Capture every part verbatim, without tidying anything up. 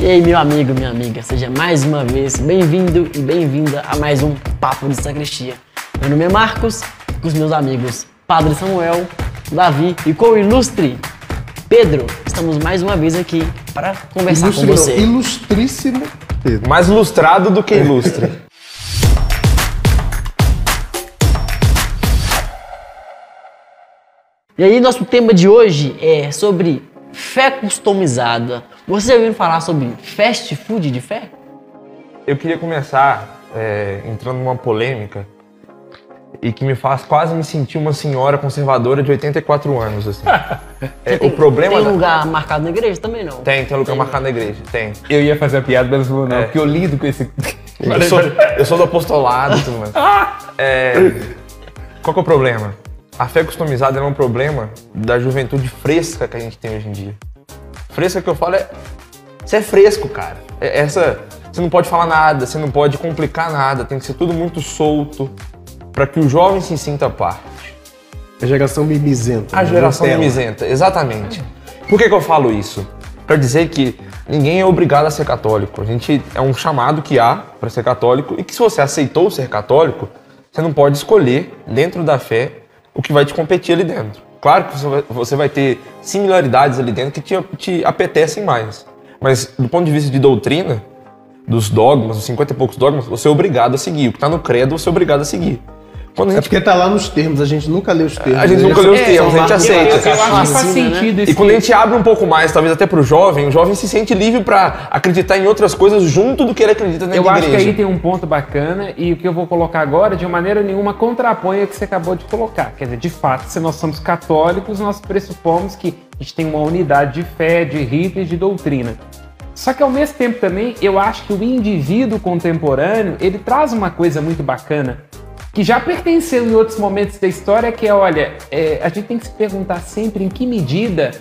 E aí, meu amigo, minha amiga, seja mais uma vez bem-vindo e bem-vinda a mais um Papo de Sacristia. Meu nome é Marcos, com os meus amigos Padre Samuel, Davi e com o ilustre Pedro. Estamos mais uma vez aqui para conversar ilustre, com você. Ilustríssimo Pedro. Mais ilustrado do que ilustre. E aí, nosso tema de hoje é sobre fé customizada. Você já ouviu falar sobre fast food de fé? Eu queria começar é, entrando numa polêmica e que me faz quase me sentir uma senhora conservadora de oitenta e quatro anos. Assim. É, tem, o problema tem lugar da... marcado na igreja? Também não. Tem, tem lugar tem. marcado na igreja, tem. Eu ia fazer a piada, mas não, é. porque eu lido com esse... Eu sou, eu sou do apostolado e tudo mais. É, qual que é o problema? A fé customizada é um problema da juventude fresca que a gente tem hoje em dia. Fresca que eu falo é... Você é fresco, cara. É essa... Você não pode falar nada, você não pode complicar nada, tem que ser tudo muito solto para que o jovem se sinta parte. A geração mimizenta. A né? geração mimizenta, exatamente. Por que que eu falo isso? Para dizer que ninguém é obrigado a ser católico. A gente é um chamado que há para ser católico e que se você aceitou ser católico, você não pode escolher dentro da fé o que vai te competir ali dentro. Claro que você vai ter similaridades ali dentro que te, te apetecem mais. Mas do ponto de vista de doutrina, dos dogmas, dos cinquenta e poucos dogmas, você é obrigado a seguir. O que está no credo, você é obrigado a seguir. Quando a gente... É porque está lá nos termos, a gente nunca lê os termos. A gente nunca lê os termos, é, a gente aceita. Eu, eu acho que faz sentido isso. E quando a gente abre um pouco mais, talvez até para o jovem, o jovem se sente livre para acreditar em outras coisas junto do que ele acredita na igreja. Eu acho que aí tem um ponto bacana e o que eu vou colocar agora, de maneira nenhuma, contrapõe o que você acabou de colocar. Quer dizer, de fato, se nós somos católicos, nós pressupomos que a gente tem uma unidade de fé, de rito e de doutrina. Só que ao mesmo tempo também, eu acho que o indivíduo contemporâneo, ele traz uma coisa muito bacana, que já pertenceu em outros momentos da história, que é, olha, é, a gente tem que se perguntar sempre em que medida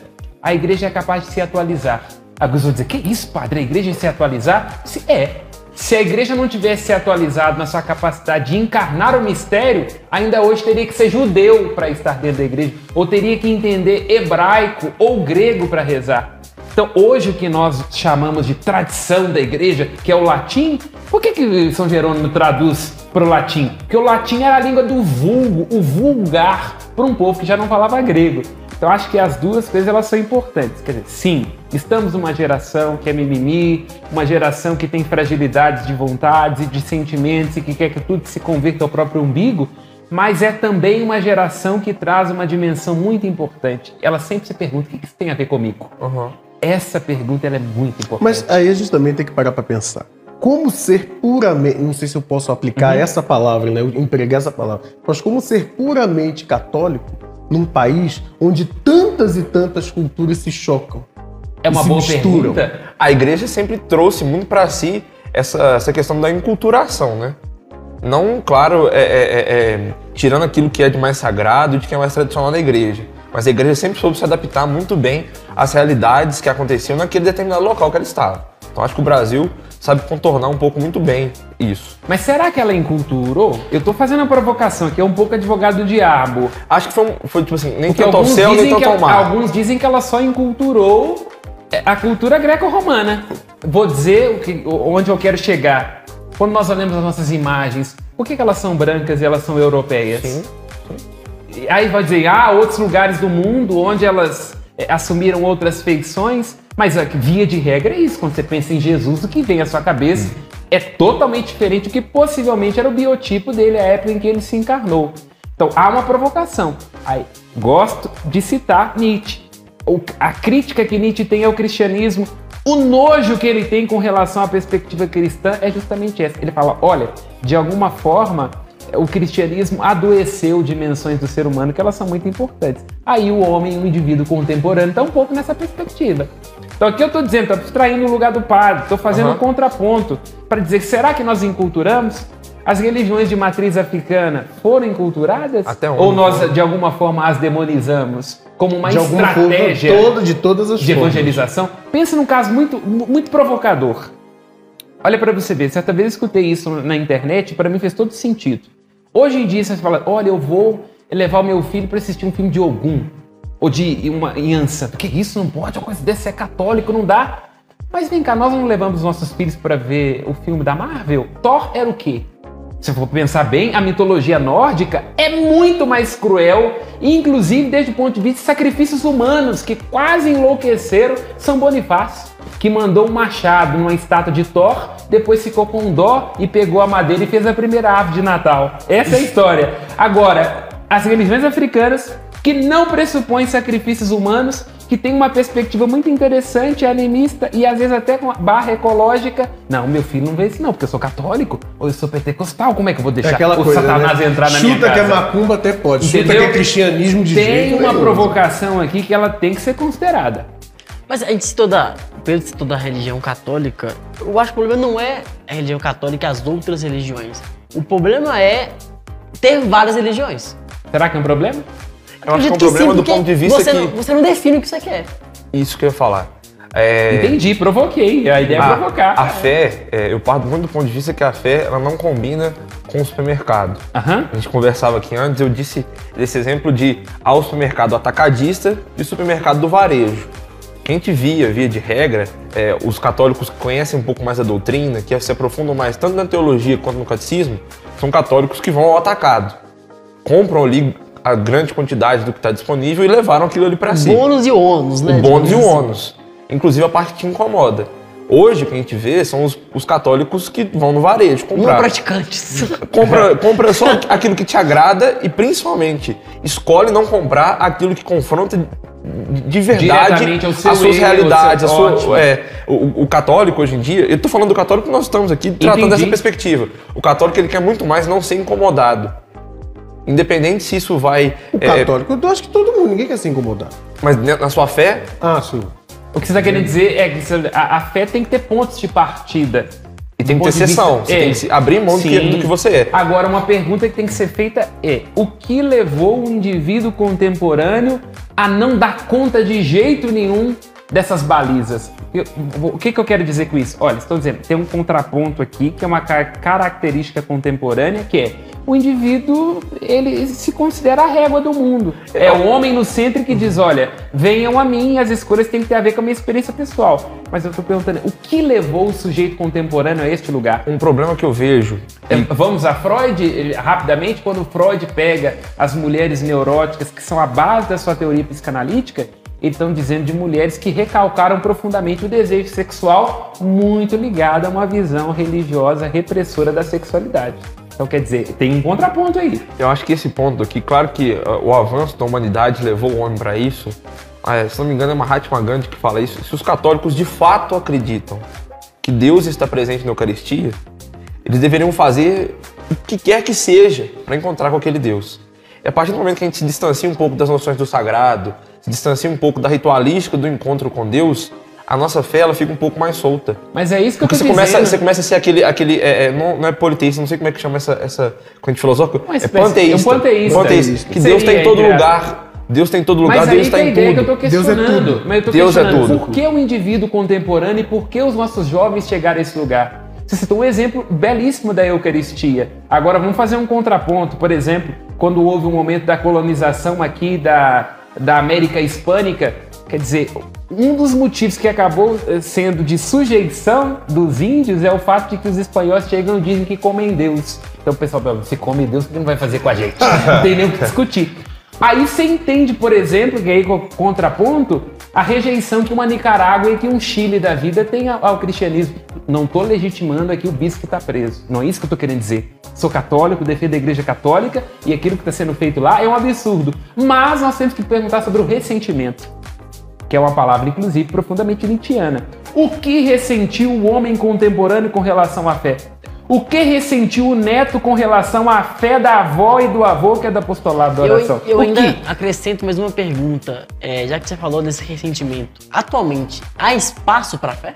a igreja é capaz de se atualizar. Alguns vão dizer, que isso, padre? A igreja se atualizar? Se é. Se a igreja não tivesse se atualizado na sua capacidade de encarnar o mistério, ainda hoje teria que ser judeu para estar dentro da igreja, ou teria que entender hebraico ou grego para rezar. Então, hoje o que nós chamamos de tradição da igreja, que é o latim, por que que São Jerônimo traduz para o latim? Porque o latim era a língua do vulgo, o vulgar, para um povo que já não falava grego. Então, acho que as duas coisas elas são importantes. Quer dizer, sim, estamos numa geração que é mimimi, uma geração que tem fragilidades de vontades e de sentimentos e que quer que tudo se converta ao próprio umbigo, mas é também uma geração que traz uma dimensão muito importante. Ela sempre se pergunta, o que isso tem a ver comigo? Uhum. Essa pergunta ela é muito importante. Mas aí a gente também tem que parar para pensar. Como ser puramente... Não sei se eu posso aplicar uhum. essa palavra, né? Eu empregar essa palavra. Mas como ser puramente católico num país onde tantas e tantas culturas se chocam? É uma boa misturam. pergunta. A igreja sempre trouxe muito para si essa, essa questão da enculturação, né? Não, claro, é, é, é, tirando aquilo que é de mais sagrado e de que é mais tradicional da igreja. Mas a igreja sempre soube se adaptar muito bem às realidades que aconteciam naquele determinado local que ela estava. Então acho que o Brasil sabe contornar um pouco muito bem isso. Mas será que ela enculturou? Eu tô fazendo uma provocação aqui, é um pouco advogado do diabo. Acho que foi, um, foi tipo assim, nem tanto ao céu, nem tanto ao mar. Alguns dizem que ela só enculturou a cultura greco-romana. Vou dizer o que, onde eu quero chegar. Quando nós olhamos as nossas imagens, por que que elas são brancas e elas são europeias? Sim. Aí vai dizer, ah, outros lugares do mundo onde elas assumiram outras feições, mas via de regra é isso, quando você pensa em Jesus, o que vem à sua cabeça é totalmente diferente do que possivelmente era o biotipo dele, a época em que ele se encarnou. Então, há uma provocação. Aí, gosto de citar Nietzsche. A crítica que Nietzsche tem ao cristianismo, o nojo que ele tem com relação à perspectiva cristã é justamente essa. Ele fala, olha, de alguma forma... O cristianismo adoeceu dimensões do ser humano que elas são muito importantes. Aí o homem, o indivíduo contemporâneo, está um pouco nessa perspectiva. Então aqui eu estou dizendo, estou abstraindo o lugar do padre, estou fazendo uhum. um contraponto para dizer, será que nós enculturamos? As religiões de matriz africana foram enculturadas? Até onde, ou nós, né? de alguma forma, as demonizamos como uma de estratégia todo, de, todas as de evangelização? Pensa num caso muito, muito provocador. Olha para você ver, certa vez eu escutei isso na internet e para mim fez todo sentido. Hoje em dia, você fala, olha, eu vou levar o meu filho para assistir um filme de Ogum, ou de uma Yansa. Porque isso não pode, uma coisa dessa, é católico, não dá. Mas vem cá, nós não levamos nossos filhos para ver o filme da Marvel? Thor era o quê? Se for pensar bem, a mitologia nórdica é muito mais cruel, inclusive desde o ponto de vista de sacrifícios humanos que quase enlouqueceram São Bonifácio, que mandou um machado numa estátua de Thor, depois ficou com dó e pegou a madeira e fez a primeira árvore de Natal. Essa é a história. Agora, as religiões africanas, que não pressupõem sacrifícios humanos, que tem uma perspectiva muito interessante, animista e às vezes até com barra ecológica. Não, meu filho não vê isso não, porque eu sou católico ou eu sou pentecostal, como é que eu vou deixar é o coisa, satanás né? entrar na Chuta minha casa? Chuta que a macumba até pode, entendeu? Chuta que é cristianismo de jeito. Tem uma provocação aqui que ela tem que ser considerada. Mas a gente citou da, Pedro citou da religião católica, eu acho que o problema não é a religião católica e as outras religiões. O problema é ter várias religiões. Será que é um problema? Eu acho que é um problema do ponto de vista você que... Não, você não define o que você quer. Isso que eu ia falar. É... Entendi, provoquei. A ideia a, é provocar. A fé, é, eu parto muito do ponto de vista que a fé ela não combina com o supermercado. Uhum. A gente conversava aqui antes, eu disse desse exemplo de ao supermercado atacadista e supermercado do varejo. Que a gente via, via de regra, é, os católicos que conhecem um pouco mais a doutrina, que se aprofundam mais tanto na teologia quanto no catecismo, são católicos que vão ao atacado. Compram ali a grande quantidade do que está disponível e levaram aquilo ali para si. Bônus e ônus, né? O bônus e ônus. Inclusive a parte que te incomoda. Hoje, o que a gente vê são os, os católicos que vão no varejo comprar. Não praticantes. Compra, compra só aquilo que te agrada e, principalmente, escolhe não comprar aquilo que confronta de verdade as suas realidades. O católico, hoje em dia... Eu tô falando do católico que nós estamos aqui tratando dessa perspectiva. O católico, ele quer muito mais não ser incomodado. Independente se isso vai... O católico, é... eu acho que todo mundo, ninguém quer se incomodar. Mas na sua fé? Ah, sim. O que você está querendo dizer é que a, a fé tem que ter pontos de partida. E tem que ter sessão, vista... você é. tem que abrir mão do que, do que você é. Agora, uma pergunta que tem que ser feita é o que levou o indivíduo contemporâneo a não dar conta de jeito nenhum dessas balizas? Eu, o que, que eu quero dizer com isso? Olha, estou dizendo, tem um contraponto aqui que é uma característica contemporânea que é o indivíduo, ele se considera a régua do mundo. É o homem no centro que diz, olha, venham a mim, as escolhas têm que ter a ver com a minha experiência pessoal. Mas eu estou perguntando, o que levou o sujeito contemporâneo a este lugar? Um problema que eu vejo... É, vamos a Freud, rapidamente, quando Freud pega as mulheres neuróticas, que são a base da sua teoria psicanalítica, eles estão dizendo de mulheres que recalcaram profundamente o desejo sexual, muito ligado a uma visão religiosa repressora da sexualidade. Então, quer dizer, tem um contraponto aí. Eu acho que esse ponto aqui, claro que uh, o avanço da humanidade levou o homem para isso. Uh, se não me engano, é Mahatma Gandhi que fala isso. Se os católicos de fato acreditam que Deus está presente na Eucaristia, eles deveriam fazer o que quer que seja para encontrar com aquele Deus. E a partir do momento que a gente se distancia um pouco das noções do sagrado, se distancia um pouco da ritualística do encontro com Deus, a nossa fé, ela fica um pouco mais solta. Mas é isso que Porque eu tô você dizendo. Começa, você começa a ser aquele... aquele é, é, não, não é politeísta, não sei como é que chama essa... essa quando a gente filosofa, é panteísta. É panteísta. panteísta. Que Deus tem em todo lugar. Deus tem em todo lugar, mas Deus está em tudo. Que eu tô questionando. Deus é tudo. Mas eu tô Deus questionando. é tudo. Por que o indivíduo contemporâneo e por que os nossos jovens chegaram a esse lugar? Você citou um exemplo belíssimo da Eucaristia. Agora, vamos fazer um contraponto. Por exemplo, quando houve o um momento da colonização aqui da, da América Hispânica, quer dizer... Um dos motivos que acabou sendo de sujeição dos índios é o fato de que os espanhóis chegam e dizem que comem Deus. Então o pessoal fala, você come Deus, porque não vai fazer com a gente? Não tem nem o que discutir. Aí você entende, por exemplo, que aí contraponto, a rejeição que uma Nicarágua e que um Chile da vida tem ao cristianismo. Não estou legitimando aqui o bispo que está preso. Não é isso que eu estou querendo dizer. Sou católico, defendo a Igreja Católica e aquilo que está sendo feito lá é um absurdo. Mas nós temos que perguntar sobre o ressentimento, que é uma palavra, inclusive, profundamente nietzschiana. O que ressentiu o homem contemporâneo com relação à fé? O que ressentiu o neto com relação à fé da avó e do avô, que é do apostolado da oração? Eu, eu ainda que? acrescento mais uma pergunta, é, já que você falou desse ressentimento. Atualmente, há espaço para a fé?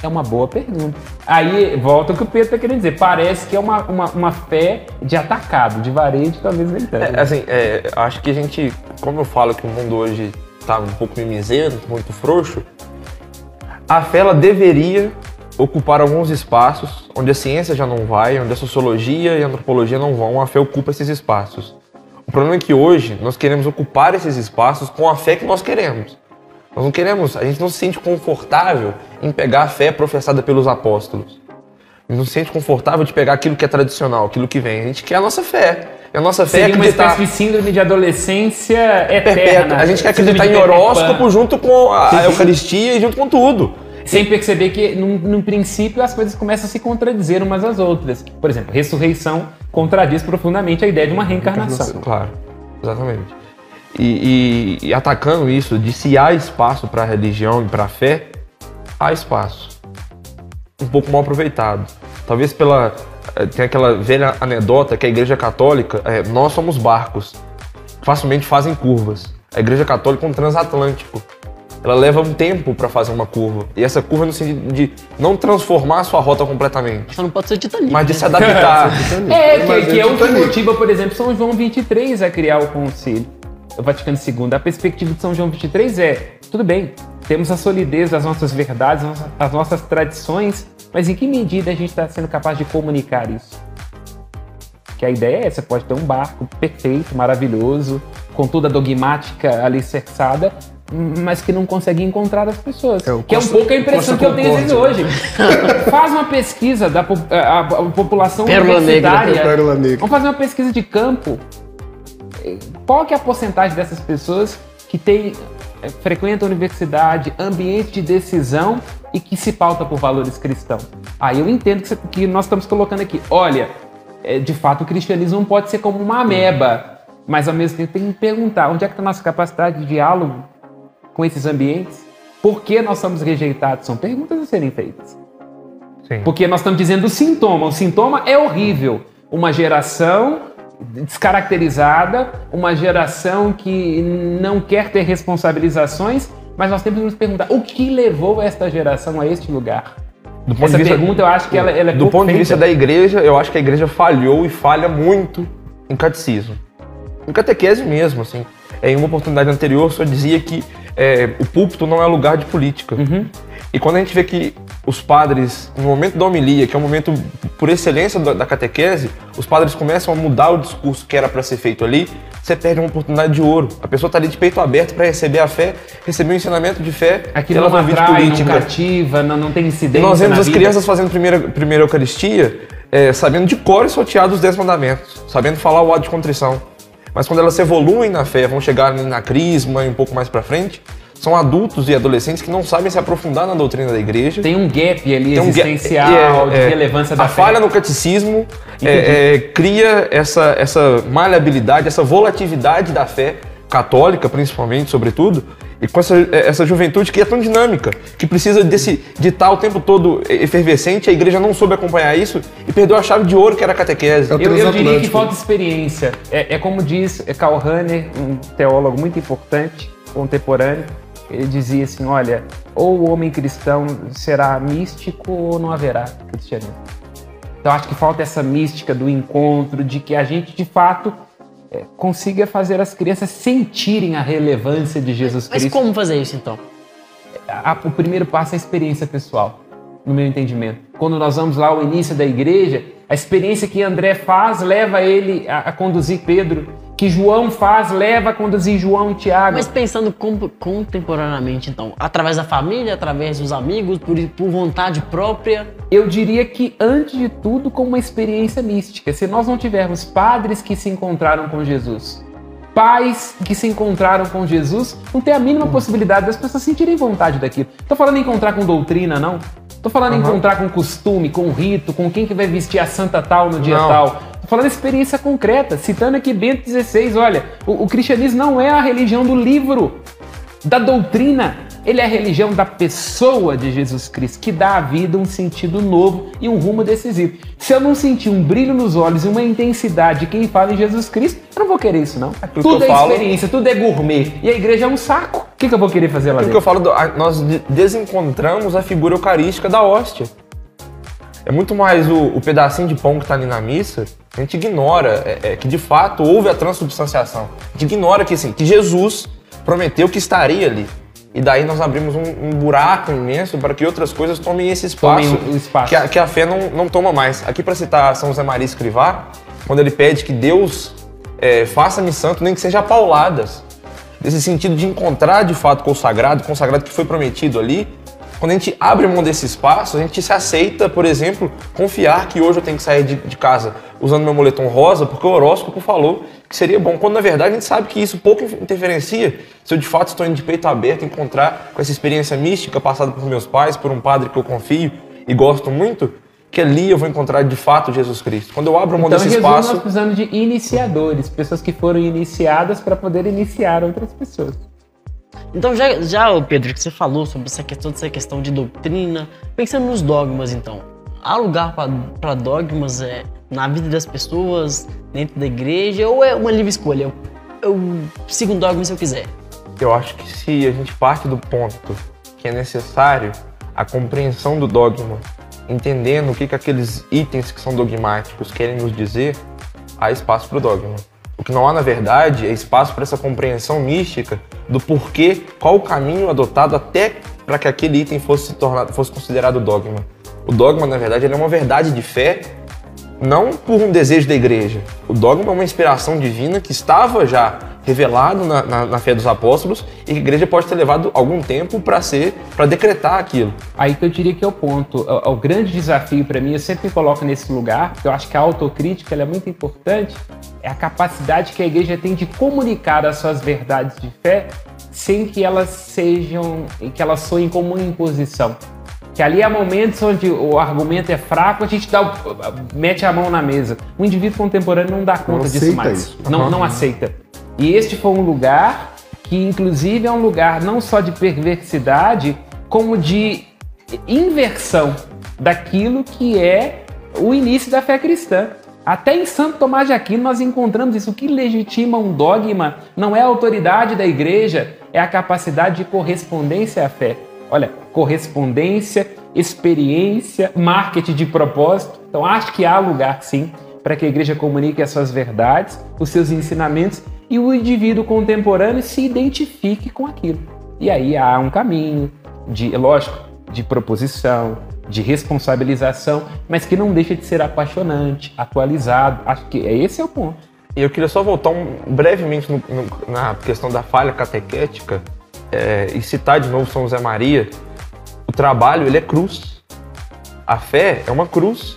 É uma boa pergunta. Aí volta o que o Pedro está querendo dizer. Parece que é uma, uma, uma fé de atacado, de varejo, talvez nem tanto. É, assim, é, acho que a gente, como eu falo que o mundo hoje tá um pouco mimizento, muito frouxo, a fé ela deveria ocupar alguns espaços onde a ciência já não vai, onde a sociologia e a antropologia não vão, a fé ocupa esses espaços. O problema é que hoje nós queremos ocupar esses espaços com a fé que nós queremos. Nós não queremos, a gente não se sente confortável em pegar a fé professada pelos apóstolos. A gente não se sente confortável de pegar aquilo que é tradicional, aquilo que vem. A gente quer a nossa fé. E a nossa fé Seria é acreditar... uma espécie de síndrome de adolescência eterna. Perpétua. A gente quer acreditar em horóscopo junto com a, a Eucaristia e junto com tudo. Sem perceber que, num, num princípio, as coisas começam a se contradizer umas às outras. Por exemplo, ressurreição contradiz profundamente a ideia de uma reencarnação. Claro, exatamente. E, e, e atacando isso de se há espaço para a religião e para a fé, há espaço. Um pouco mal aproveitado. Talvez pela... Tem aquela velha anedota que a Igreja Católica... É, nós somos barcos. Facilmente fazem curvas. A Igreja Católica é um transatlântico. Ela leva um tempo para fazer uma curva. E essa curva no sentido de não transformar a sua rota completamente. Só não pode ser Titanic. Mas de se adaptar. é, que, é, que é o que motiva, por exemplo, São João vinte e três a criar o concílio. O Vaticano segundo. A perspectiva de São João vinte e três é... Tudo bem, temos a solidez das nossas verdades, das nossas tradições... Mas em que medida a gente está sendo capaz de comunicar isso? Que a ideia é essa, pode ter um barco perfeito, maravilhoso, com toda a dogmática alicerçada, mas que não consegue encontrar as pessoas. Eu que consta, é um pouco a impressão que eu tenho desde hoje. Faz uma pesquisa da po a, a população Pérola universitária. Negra, Pérola Negra. Vamos fazer uma pesquisa de campo. Qual que é a porcentagem dessas pessoas que tem, frequenta a universidade, ambiente de decisão, e que se pauta por valores cristãos? Aí ah, eu entendo que, que nós estamos colocando aqui, olha, de fato o cristianismo não pode ser como uma ameba, mas ao mesmo tempo tem que perguntar onde é que está a nossa capacidade de diálogo com esses ambientes? Por que nós somos rejeitados? São perguntas a serem feitas. Sim. Porque nós estamos dizendo o sintoma, o sintoma é horrível. Uma geração descaracterizada, uma geração que não quer ter responsabilizações. Mas nós temos que nos perguntar o que levou esta geração a este lugar. Essa pergunta eu acho que ela, ela é do ponto de vista da igreja, eu acho que a igreja falhou e falha muito em catecismo, em catequese mesmo, assim. Em uma oportunidade anterior só dizia que é, o púlpito não é lugar de política. Uhum. E quando a gente vê que os padres, no momento da homilia, que é o momento por excelência da catequese, os padres começam a mudar o discurso que era para ser feito ali. Você perde uma oportunidade de ouro. A pessoa está ali de peito aberto para receber a fé, receber o ensinamento de fé. Aquilo não atrai, não cativa, não, não tem incidência. E nós vemos as vida. Crianças fazendo primeira, primeira Eucaristia, é, sabendo de cor e sorteado os dez mandamentos, sabendo falar o ato de contrição. Mas quando elas evoluem na fé, vão chegar na crisma e um pouco mais para frente, são adultos e adolescentes que não sabem se aprofundar na doutrina da igreja. Tem um gap ali um existencial, gap, é, é, de relevância da fé. A falha no catecismo é, é, cria essa, essa maleabilidade, essa volatilidade da fé católica, principalmente, sobretudo, e com essa, essa juventude que é tão dinâmica, que precisa desse, de estar o tempo todo efervescente, a igreja não soube acompanhar isso e perdeu a chave de ouro que era a catequese. É eu, eu diria que falta experiência. É, é como diz Karl Rahner, um teólogo muito importante, contemporâneo. Ele dizia assim, olha, ou o homem cristão será místico ou não haverá cristianismo. Então acho que falta essa mística do encontro, de que a gente de fato é, consiga fazer as crianças sentirem a relevância de Jesus Cristo. Mas como fazer isso então? A, a, o primeiro passo é a experiência pessoal, no meu entendimento. Quando nós vamos lá ao início da igreja, a experiência que André faz leva ele a, a conduzir Pedro, que João faz, leva a conduzir João e Tiago. Mas pensando contemporaneamente, então, através da família, através dos amigos, por, por vontade própria? Eu diria que, antes de tudo, com uma experiência mística. Se nós não tivermos padres que se encontraram com Jesus, pais que se encontraram com Jesus, não tem a mínima uhum. possibilidade das pessoas sentirem vontade daquilo. Não tô falando em encontrar com doutrina, não. Tô falando uhum. em encontrar com costume, com rito, com quem que vai vestir a santa tal no dia não. tal. Falando experiência concreta, citando aqui Bento dezesseis, olha, o, o cristianismo não é a religião do livro, da doutrina, ele é a religião da pessoa de Jesus Cristo, que dá à vida um sentido novo e um rumo decisivo. Se eu não sentir um brilho nos olhos e uma intensidade de quem fala em Jesus Cristo, eu não vou querer isso não. Aquilo tudo é falo, experiência, tudo é gourmet, e a igreja é um saco. O que, que eu vou querer fazer lá dentro? Aquilo que eu falo, nós desencontramos a figura eucarística da hóstia. É muito mais o, o pedacinho de pão que está ali na missa, a gente ignora é, é, que de fato houve a transubstanciação. A gente ignora que, assim, que Jesus prometeu que estaria ali. E daí nós abrimos um, um buraco imenso para que outras coisas tomem esse espaço, tomem espaço. Que, a, que a fé não, não toma mais. Aqui para citar São José Maria Escrivá, quando ele pede que Deus é, faça-me santo, nem que seja a pauladas. desse sentido de encontrar de fato com o sagrado, com o sagrado que foi prometido ali. Quando a gente abre mão desse espaço, a gente se aceita, por exemplo, confiar que hoje eu tenho que sair de, de casa usando meu moletom rosa porque o horóscopo falou que seria bom, quando na verdade a gente sabe que isso pouco interferencia se eu de fato estou indo de peito aberto, encontrar com essa experiência mística passada por meus pais, por um padre que eu confio e gosto muito, que ali eu vou encontrar de fato Jesus Cristo. Quando eu abro mão então, desse resumo, espaço... Então, nós precisamos de iniciadores, pessoas que foram iniciadas para poder iniciar outras pessoas. Então, já, já, Pedro, que você falou sobre essa questão, essa questão de doutrina, pensando nos dogmas, então, há lugar para dogmas é, na vida das pessoas, dentro da igreja, ou é uma livre escolha? Eu, eu sigo um dogma se eu quiser. Eu acho que se a gente parte do ponto que é necessário a compreensão do dogma, entendendo o que, que aqueles itens que são dogmáticos querem nos dizer, há espaço para o dogma. O que não há, na verdade, é espaço para essa compreensão mística do porquê, qual o caminho adotado até para que aquele item fosse, se tornado, fosse considerado dogma. O dogma, na verdade, ele é uma verdade de fé, não por um desejo da igreja. O dogma é uma inspiração divina que estava já revelado na, na, na fé dos apóstolos e que a igreja pode ter levado algum tempo para ser, para decretar aquilo. Aí que eu diria que é o ponto. O, o grande desafio para mim, eu sempre me coloco nesse lugar, porque eu acho que a autocrítica ela é muito importante, é a capacidade que a igreja tem de comunicar as suas verdades de fé sem que elas sejam, que elas soem como uma imposição. Que ali há momentos onde o argumento é fraco, a gente dá, mete a mão na mesa. O indivíduo contemporâneo não dá conta não disso mais. Isso. Não, uhum. não aceita. E este foi um lugar que, inclusive, é um lugar não só de perversidade, como de inversão daquilo que é o início da fé cristã. Até em Santo Tomás de Aquino nós encontramos isso. O que legitima um dogma não é a autoridade da igreja, é a capacidade de correspondência à fé. Olha, correspondência, experiência, marketing de propósito. Então, acho que há lugar, sim, para que a igreja comunique as suas verdades, os seus ensinamentos, e o indivíduo contemporâneo se identifique com aquilo. E aí há um caminho, de, lógico, de proposição, de responsabilização, mas que não deixa de ser apaixonante, atualizado. Acho que esse é o ponto. E eu queria só voltar um, brevemente no, no, na questão da falha catequética, é, e citar de novo São José Maria. O trabalho, ele é cruz. A fé é uma cruz.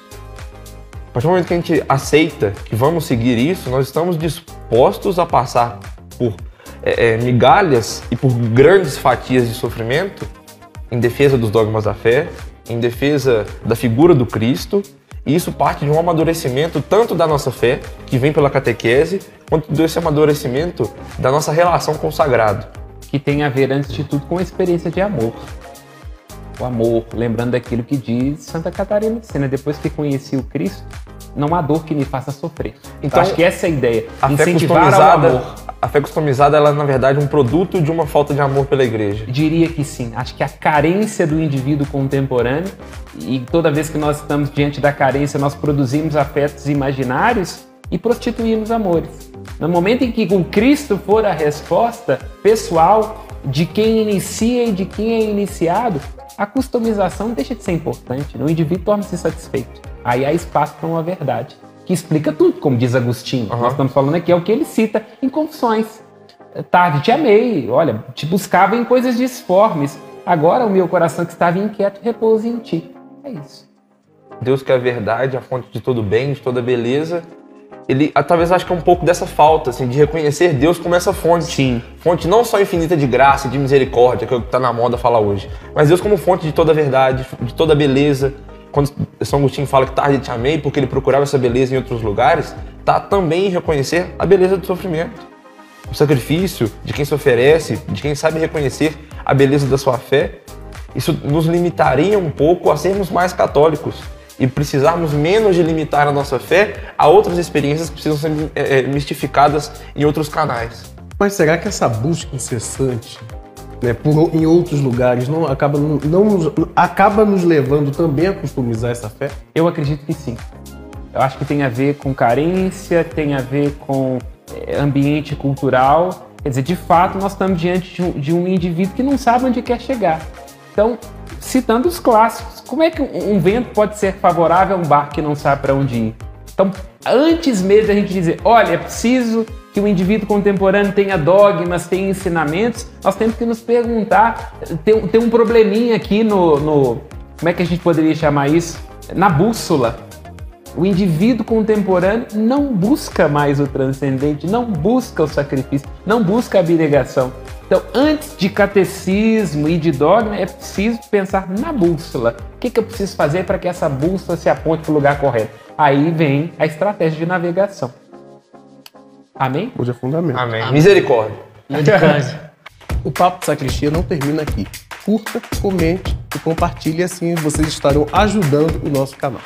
A partir do momento que a gente aceita que vamos seguir isso, nós estamos dispostos a passar por é, é, migalhas e por grandes fatias de sofrimento em defesa dos dogmas da fé, em defesa da figura do Cristo, e isso parte de um amadurecimento tanto da nossa fé, que vem pela catequese, quanto desse amadurecimento da nossa relação com o sagrado. Que tem a ver, antes de tudo, com a experiência de amor. O amor, lembrando daquilo que diz Santa Catarina de Siena, depois que conheci o Cristo, não há dor que me faça sofrer. Então, acho que essa é a ideia, a incentivar fé customizada, ao amor. A fé customizada, ela é, na verdade, um produto de uma falta de amor pela igreja. Diria que sim. Acho que a carência do indivíduo contemporâneo, e toda vez que nós estamos diante da carência, nós produzimos afetos imaginários e prostituímos amores. No momento em que o Cristo for a resposta pessoal de quem inicia e de quem é iniciado, a customização deixa de ser importante, né? O indivíduo torna-se satisfeito. Aí há espaço para uma verdade que explica tudo, como diz Agostinho. Uhum. Nós estamos falando aqui, é o que ele cita em Confissões. Tarde te amei, olha, te buscava em coisas disformes. Agora o meu coração que estava inquieto repousa em ti. É isso. Deus que é a verdade, a fonte de todo bem, de toda beleza. Ele, talvez acho que é um pouco dessa falta, assim, de reconhecer Deus como essa fonte. Sim. Fonte não só infinita de graça e de misericórdia, que é o que está na moda falar hoje, mas Deus como fonte de toda verdade, de toda beleza. Quando São Agostinho fala que tarde te amei, porque ele procurava essa beleza em outros lugares, está também em reconhecer a beleza do sofrimento. O sacrifício de quem se oferece, de quem sabe reconhecer a beleza da sua fé, isso nos limitaria um pouco a sermos mais católicos e precisarmos menos de limitar a nossa fé a outras experiências que precisam ser é, mistificadas em outros canais. Mas será que essa busca incessante, né, por, em outros lugares não, acaba, não, não, acaba nos levando também a customizar essa fé? Eu acredito que sim. Eu acho que tem a ver com carência, tem a ver com ambiente cultural. Quer dizer, de fato, nós estamos diante de um, de um indivíduo que não sabe onde quer chegar. Então, citando os clássicos, como é que um vento pode ser favorável a um barco que não sabe para onde ir? Então, antes mesmo da gente dizer, olha, é preciso que o indivíduo contemporâneo tenha dogmas, tenha ensinamentos, nós temos que nos perguntar, tem, tem um probleminha aqui no, no... Como é que a gente poderia chamar isso? Na bússola. O indivíduo contemporâneo não busca mais o transcendente, não busca o sacrifício, não busca a abnegação. Então, antes de catecismo e de dogma, é preciso pensar na bússola. O que, que eu preciso fazer para que essa bússola se aponte para o lugar correto? Aí vem a estratégia de navegação. Amém? Hoje é fundamento. Amém. Amém. Misericórdia. Misericórdia. O Papo de Sacristia não termina aqui. Curta, comente e compartilhe, assim vocês estarão ajudando o nosso canal.